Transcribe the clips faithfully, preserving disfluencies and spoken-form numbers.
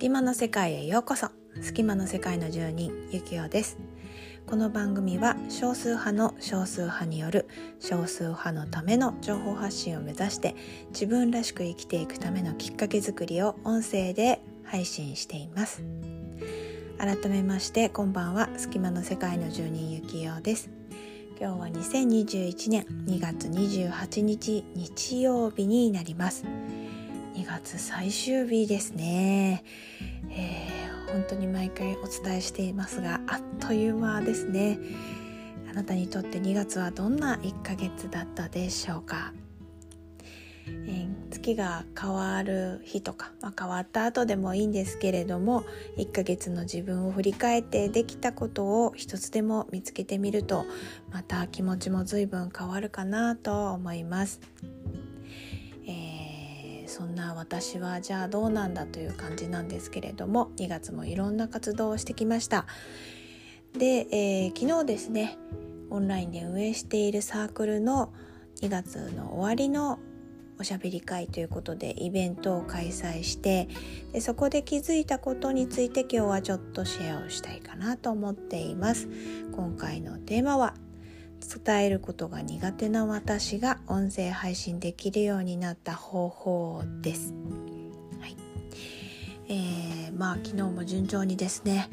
隙間の世界へようこそ。隙間の世界の住人ゆきおです。この番組は少数派の少数派による少数派のための情報発信を目指して、自分らしく生きていくためのきっかけ作りを音声で配信しています。改めましてこんばんは。隙間の世界の住人ゆきおです。今日はにせんにじゅういちねんにがつにじゅうはちにち日曜日になります。にがつ最終日ですね、えー、本当に毎回お伝えしていますが、あっという間ですね。あなたにとってにがつはどんないっかげつだったでしょうか。えー、月が変わる日とか、まあ、変わった後でもいいんですけれども、いっかげつの自分を振り返ってできたことを一つでも見つけてみると、また気持ちも随分変わるかなと思います。えー、そんな私はじゃあどうなんだという感じなんですけれども、にがつもいろんな活動をしてきました。で、えー、昨日ですね、オンラインで運営しているサークルのにがつの終わりのおしゃべり会ということでイベントを開催して、でそこで気づいたことについて今日はちょっとシェアをしたいかなと思っています。今回のテーマは、伝えることが苦手な私が音声配信できるようになった方法です。はい。えー、まあ昨日も順調にですね、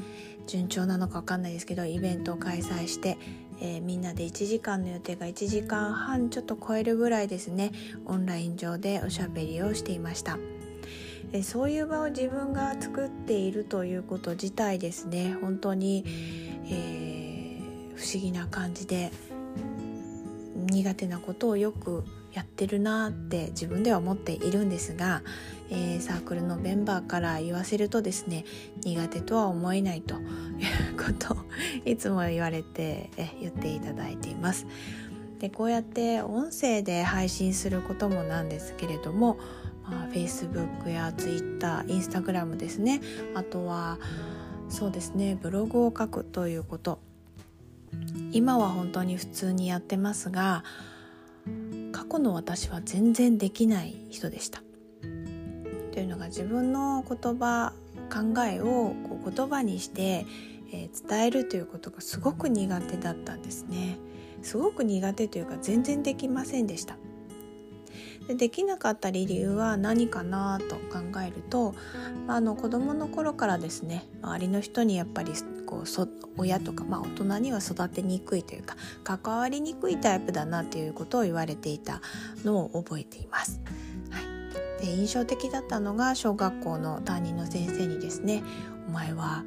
順調なのか分かんないですけど、イベントを開催してえー、みんなでいちじかんの予定がいちじかんはんちょっと超えるぐらいですね、オンライン上でおしゃべりをしていました。えー、そういう場を自分が作っているということ自体ですね、本当に、えー、不思議な感じで、苦手なことをよくやってるなって自分では思っているんですが、えー、サークルのメンバーから言わせるとですね、苦手とは思えないということをいつも言われてえ言っていただいています。でこうやって音声で配信することもなんですけれども、まあ、Facebook や Twitter、Instagram ですね、あとはそうですね、ブログを書くということ、今は本当に普通にやってますが、過去の私は全然できない人でした。というのが、自分の言葉、考えをこう言葉にして、えー、伝えるということがすごく苦手だったんですね。すごく苦手というか全然できませんでした。で、できなかった理由は何かなと考えると、あの子供の頃からですね、周りの人にやっぱりこうそ親とか、まあ、大人には育てにくいというか関わりにくいタイプだなということを言われていたのを覚えています。はい。で印象的だったのが、小学校の担任の先生にですね、お前は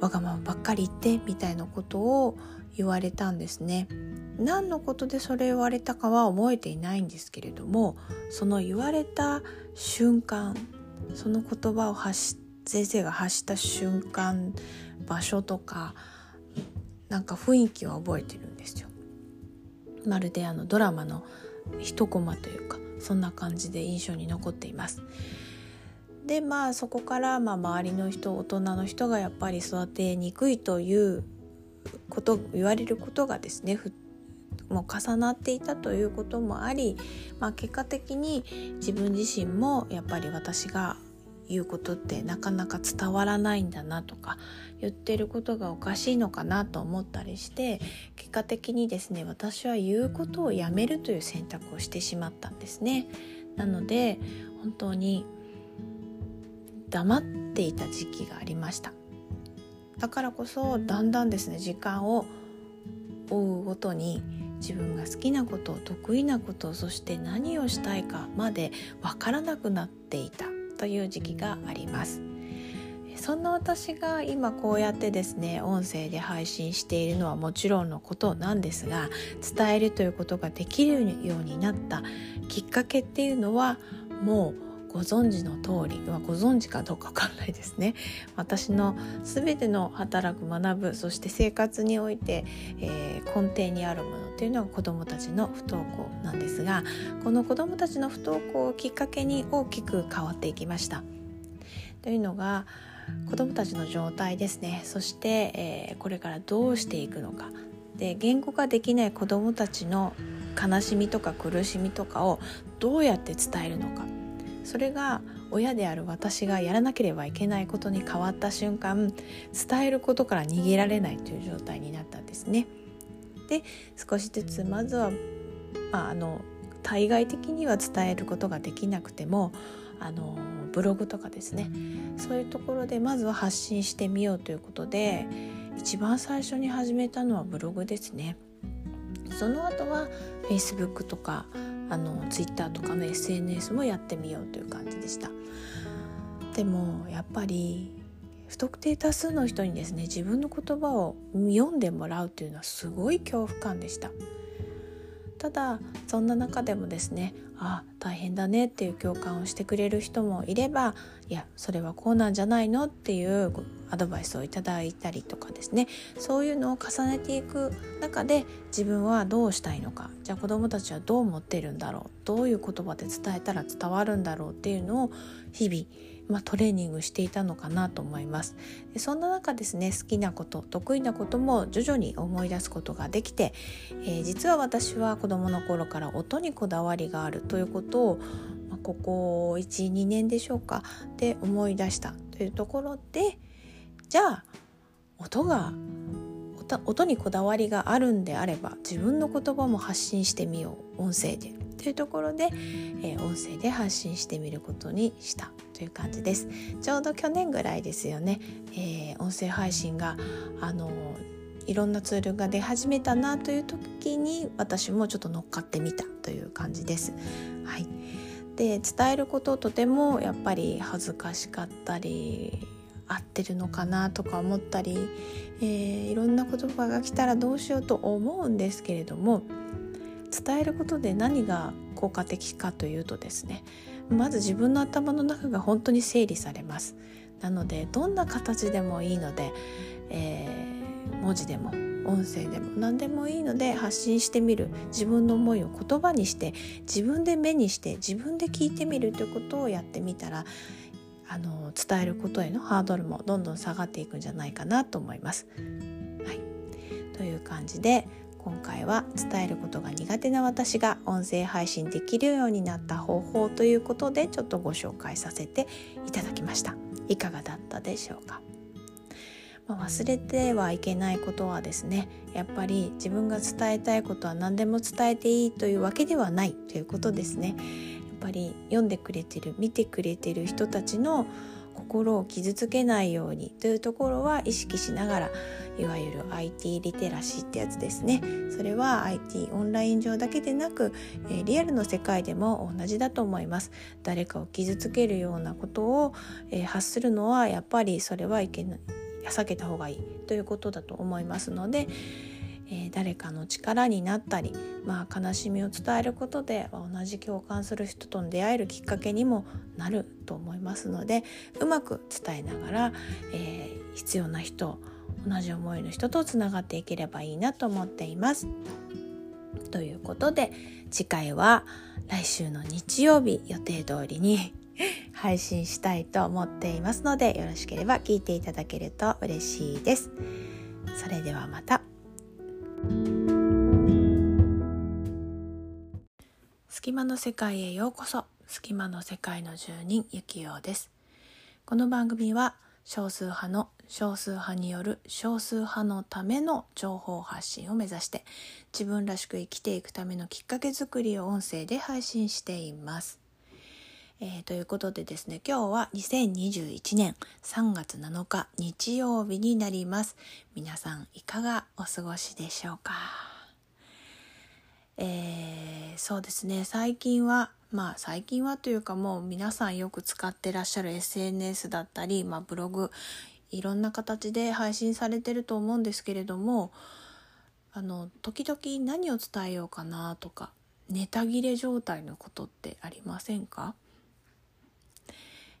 わがままばっかり言ってみたいなことを言われたんですね。何のことでそれ言われたかは覚えていないんですけれども、その言われた瞬間、その言葉を発し先生が発した瞬間、場所とかなんか雰囲気は覚えてるんですよ。まるであのドラマの一コマというか、そんな感じで印象に残っています。でまあそこから、まあ、周りの人、大人の人がやっぱり育てにくいということ言われることがですね、ふもう重なっていたということもあり、まあ、結果的に自分自身もやっぱり私が言うことってなかなか伝わらないんだなとか、言ってることがおかしいのかなと思ったりして、結果的にですね、私は言うことをやめるという選択をしてしまったんですね。なので本当に黙っていた時期がありました。だからこそだんだんですね、時間を追うごとに自分が好きなこと、得意なこと、そして何をしたいかまで分からなくなっていたという時期があります。そんな私が今こうやってですね、音声で配信しているのはもちろんのことなんですが、伝えるということができるようになったきっかけっていうのは、もうご存知の通り、ご存知かどうかわかんないですね、私の全ての働く、学ぶ、そして生活において、えー、根底にあるものというのは子どもたちの不登校なんですが、この子どもたちの不登校をきっかけに大きく変わっていきました。というのが、子どもたちの状態ですね、そして、えー、これからどうしていくのかで、言語化できない子どもたちの悲しみとか苦しみとかをどうやって伝えるのか、それが親である私がやらなければいけないことに変わった瞬間、伝えることから逃げられないという状態になったんですね。で、少しずつまずは、まあ、あの対外的には伝えることができなくても、あのブログとかですね、そういうところでまずは発信してみようということで、一番最初に始めたのはブログですね。その後は Facebook とかあの Twitter とかの エスエヌエス もやってみようという感じでした。でもやっぱり不特定多数の人にですね、自分の言葉を読んでもらうというのはすごい恐怖感でした。ただそんな中でもですね、あ、大変だねっていう共感をしてくれる人もいれば、いやそれはこうなんじゃないのっていうアドバイスをいただいたりとかですね、そういうのを重ねていく中で、自分はどうしたいのか、じゃあ子どもたちはどう思ってるんだろう、どういう言葉で伝えたら伝わるんだろうっていうのを日々まあ、トレーニングしていたのかなと思います。で、そんな中ですね、好きなこと得意なことも徐々に思い出すことができて、えー、実は私は子どもの頃から音にこだわりがあるということを、まあ、ここ いち,に 年でしょうかで思い出したというところで、じゃあ音が音、音にこだわりがあるんであれば自分の言葉も発信してみよう、音声でというところで、えー、音声で発信してみることにしたという感じです。ちょうど去年ぐらいですよね、えー、音声配信があのいろんなツールが出始めたなという時に、私もちょっと乗っかってみたという感じです。はい、で伝えることとてもやっぱり恥ずかしかったり、合ってるのかなとか思ったり、えー、いろんな言葉が来たらどうしようと思うんですけれども、伝えることで何が効果的かというとですね、まず自分の頭の中が本当に整理されます。なのでどんな形でもいいので、えー、文字でも音声でも何でもいいので発信してみる、自分の思いを言葉にして自分で目にして自分で聞いてみるということをやってみたら、あの伝えることへのハードルもどんどん下がっていくんじゃないかなと思います。はい、という感じで今回は伝えることが苦手な私が音声配信できるようになった方法ということで、ちょっとご紹介させていただきました。いかがだったでしょうか。まあ、忘れてはいけないことはですね、やっぱり自分が伝えたいことは何でも伝えていいというわけではないということですね。やっぱり読んでくれてる、見てくれてる人たちの心を傷つけないようにというところは意識しながら、いわゆる アイティー リテラシーってやつですね。それは アイティー オンライン上だけでなく、リアルの世界でも同じだと思います。誰かを傷つけるようなことを発するのはやっぱりそれはいけない、避けた方がいいということだと思いますので、誰かの力になったり、まあ、悲しみを伝えることで同じ共感する人と出会えるきっかけにもなると思いますので、うまく伝えながら、えー、必要な人、同じ思いの人とつながっていければいいなと思っています。ということで次回は来週の日曜日予定通りに配信したいと思っていますので、よろしければ聞いていただけると嬉しいです。それではまた。隙間の世界へようこそ。隙間の世界の住人ゆきようです。この番組は少数派の少数派による少数派のための情報発信を目指して、自分らしく生きていくためのきっかけ作りを音声で配信しています。えー、ということでですね、今日はにせんにじゅういちねんさんがつなのか日曜日になります。皆さんいかがお過ごしでしょうか。えー、そうですね、最近はまあ最近はというか、もう皆さんよく使ってらっしゃる エスエヌエス だったり、まあ、ブログ、いろんな形で配信されてると思うんですけれども、あの時々何を伝えようかなとか、ネタ切れ状態のことってありませんか。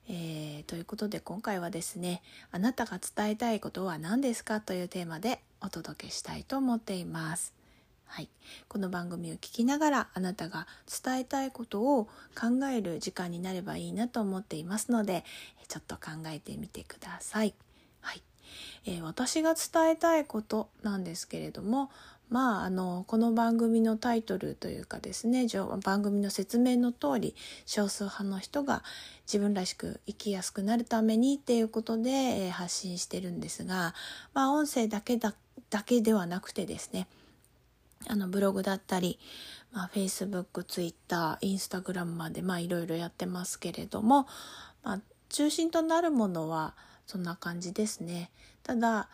えー、ということで今回はですね、あなたが伝えたいことは何ですかというテーマでお届けしたいと思っています。はい、この番組を聞きながら、あなたが伝えたいことを考える時間になればいいなと思っていますので、ちょっと考えてみてください。はい、えー、私が伝えたいことなんですけれども、まあ、あのこの番組のタイトルというかですね、番組の説明の通り、少数派の人が自分らしく生きやすくなるためにっていうことで、えー、発信してるんですが、まあ、音声だけだ、だけではなくてですね、あのブログだったり、まあ、Facebook、Twitter、Instagram までいろいろやってますけれども、まあ、中心となるものはそんな感じですね。ただ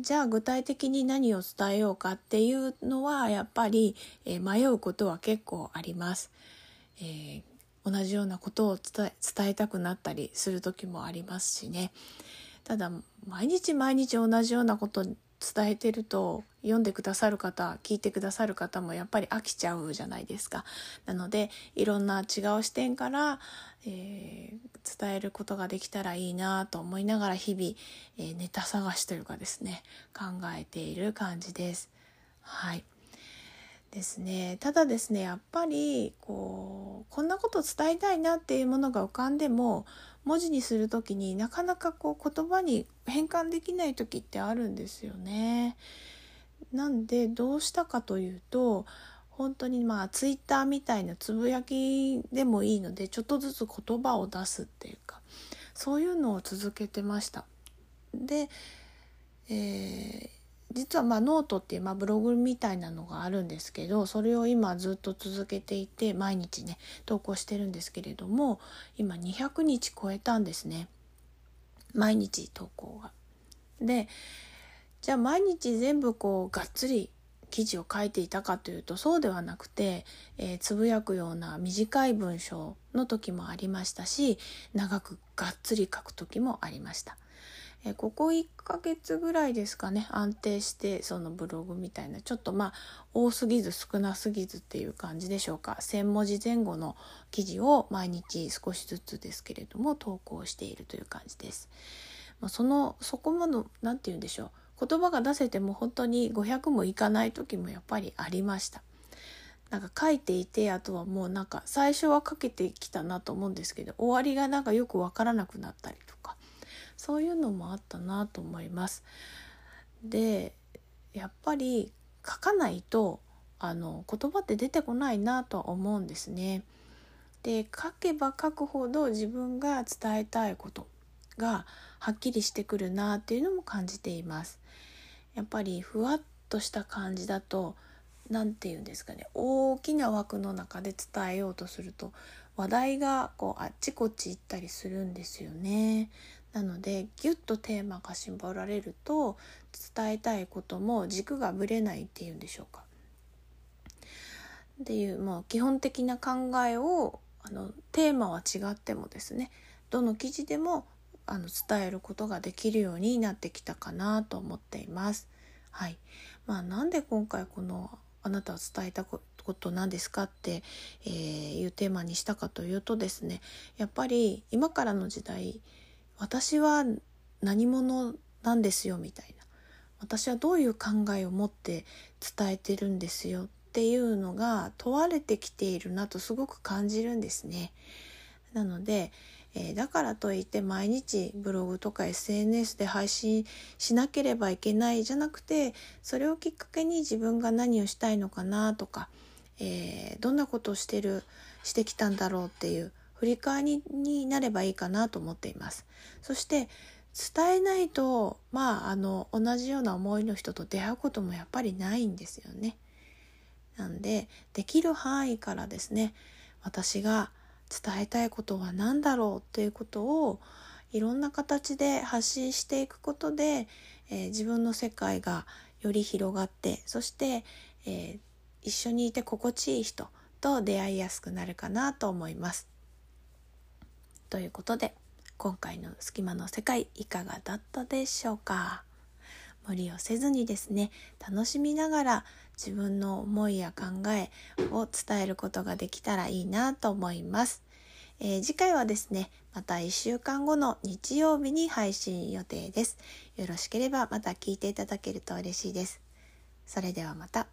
じゃあ具体的に何を伝えようかっていうのはやっぱり迷うことは結構あります、えー、同じようなことを伝 え, 伝えたくなったりする時もありますしね。ただ毎日毎日同じようなこと伝えてると、読んでくださる方、聞いてくださる方もやっぱり飽きちゃうじゃないですか。なのでいろんな違う視点から、えー、伝えることができたらいいなと思いながら、日々、えー、ネタ探しというかですね、考えている感じです。はい。ですね。ただですね、やっぱりこうこんなこと伝えたいなっていうものが浮かんでも、文字にするときになかなかこう言葉に変換できないときってあるんですよね。なんでどうしたかというと、本当にまあツイッターみたいなつぶやきでもいいので、ちょっとずつ言葉を出すっていうか、そういうのを続けてました。で、えー、実はまあノートっていうまあブログみたいなのがあるんですけど、それを今ずっと続けていて、毎日ね投稿してるんですけれども、今にひゃくにち超えたんですね。毎日投稿が。で、じゃあ毎日全部こうがっつり記事を書いていたかというと、そうではなくて、えー、つぶやくような短い文章の時もありましたし、長くがっつり書く時もありました、えー、ここいっかげつぐらいですかね、安定してそのブログみたいな、ちょっとまあ多すぎず少なすぎずっていう感じでしょうか、せんもじぜん後の記事を毎日少しずつですけれども投稿しているという感じです。そのそこものなんて言うんでしょう、言葉が出せても本当にごひゃくもいかない時もやっぱりありました。なんか書いていて、あとはもうなんか最初は書けてきたなと思うんですけど、終わりがなんかよくわからなくなったりとか、そういうのもあったなと思います。で、やっぱり書かないとあの言葉って出てこないなとは思うんですね。で、書けば書くほど自分が伝えたいことがはっきりしてくるなっていうのも感じています。やっぱりふわっとした感じだと、なんていうんですかね、大きな枠の中で伝えようとすると話題がこうあっちこっち行ったりするんですよね。なのでギュッとテーマが絞られると、伝えたいことも軸がぶれないっていうんでしょうか。っていう、もう基本的な考えを、あのテーマは違ってもですね、どの記事でもあの伝えることができるようになってきたかなと思っています。はい。まあ、なんで今回このあなたは伝えたことなんですかって、えー、いうテーマにしたかというとですね、やっぱり今からの時代、私は何者なんですよみたいな、私はどういう考えを持って伝えてるんですよっていうのが問われてきているなとすごく感じるんですね。なので、えー、だからといって毎日ブログとか エスエヌエス で配信しなければいけないじゃなくて、それをきっかけに自分が何をしたいのかなとか、えー、どんなことをしてる、してきたんだろうっていう振り返りになればいいかなと思っています。そして伝えないと、まあ、あの同じような思いの人と出会うこともやっぱりないんですよね。なんでできる範囲からですね、私が伝えたいことは何だろうっていうことをいろんな形で発信していくことで、えー、自分の世界がより広がって、そして、えー、一緒にいて心地いい人と出会いやすくなるかなと思います。ということで、今回の隙間の世界いかがだったでしょうか。無理をせずにですね、楽しみながら自分の思いや考えを伝えることができたらいいなと思います、えー、次回はですね、またいっしゅうかんごの日曜日に配信予定です。よろしければまた聞いていただけると嬉しいです。それではまた。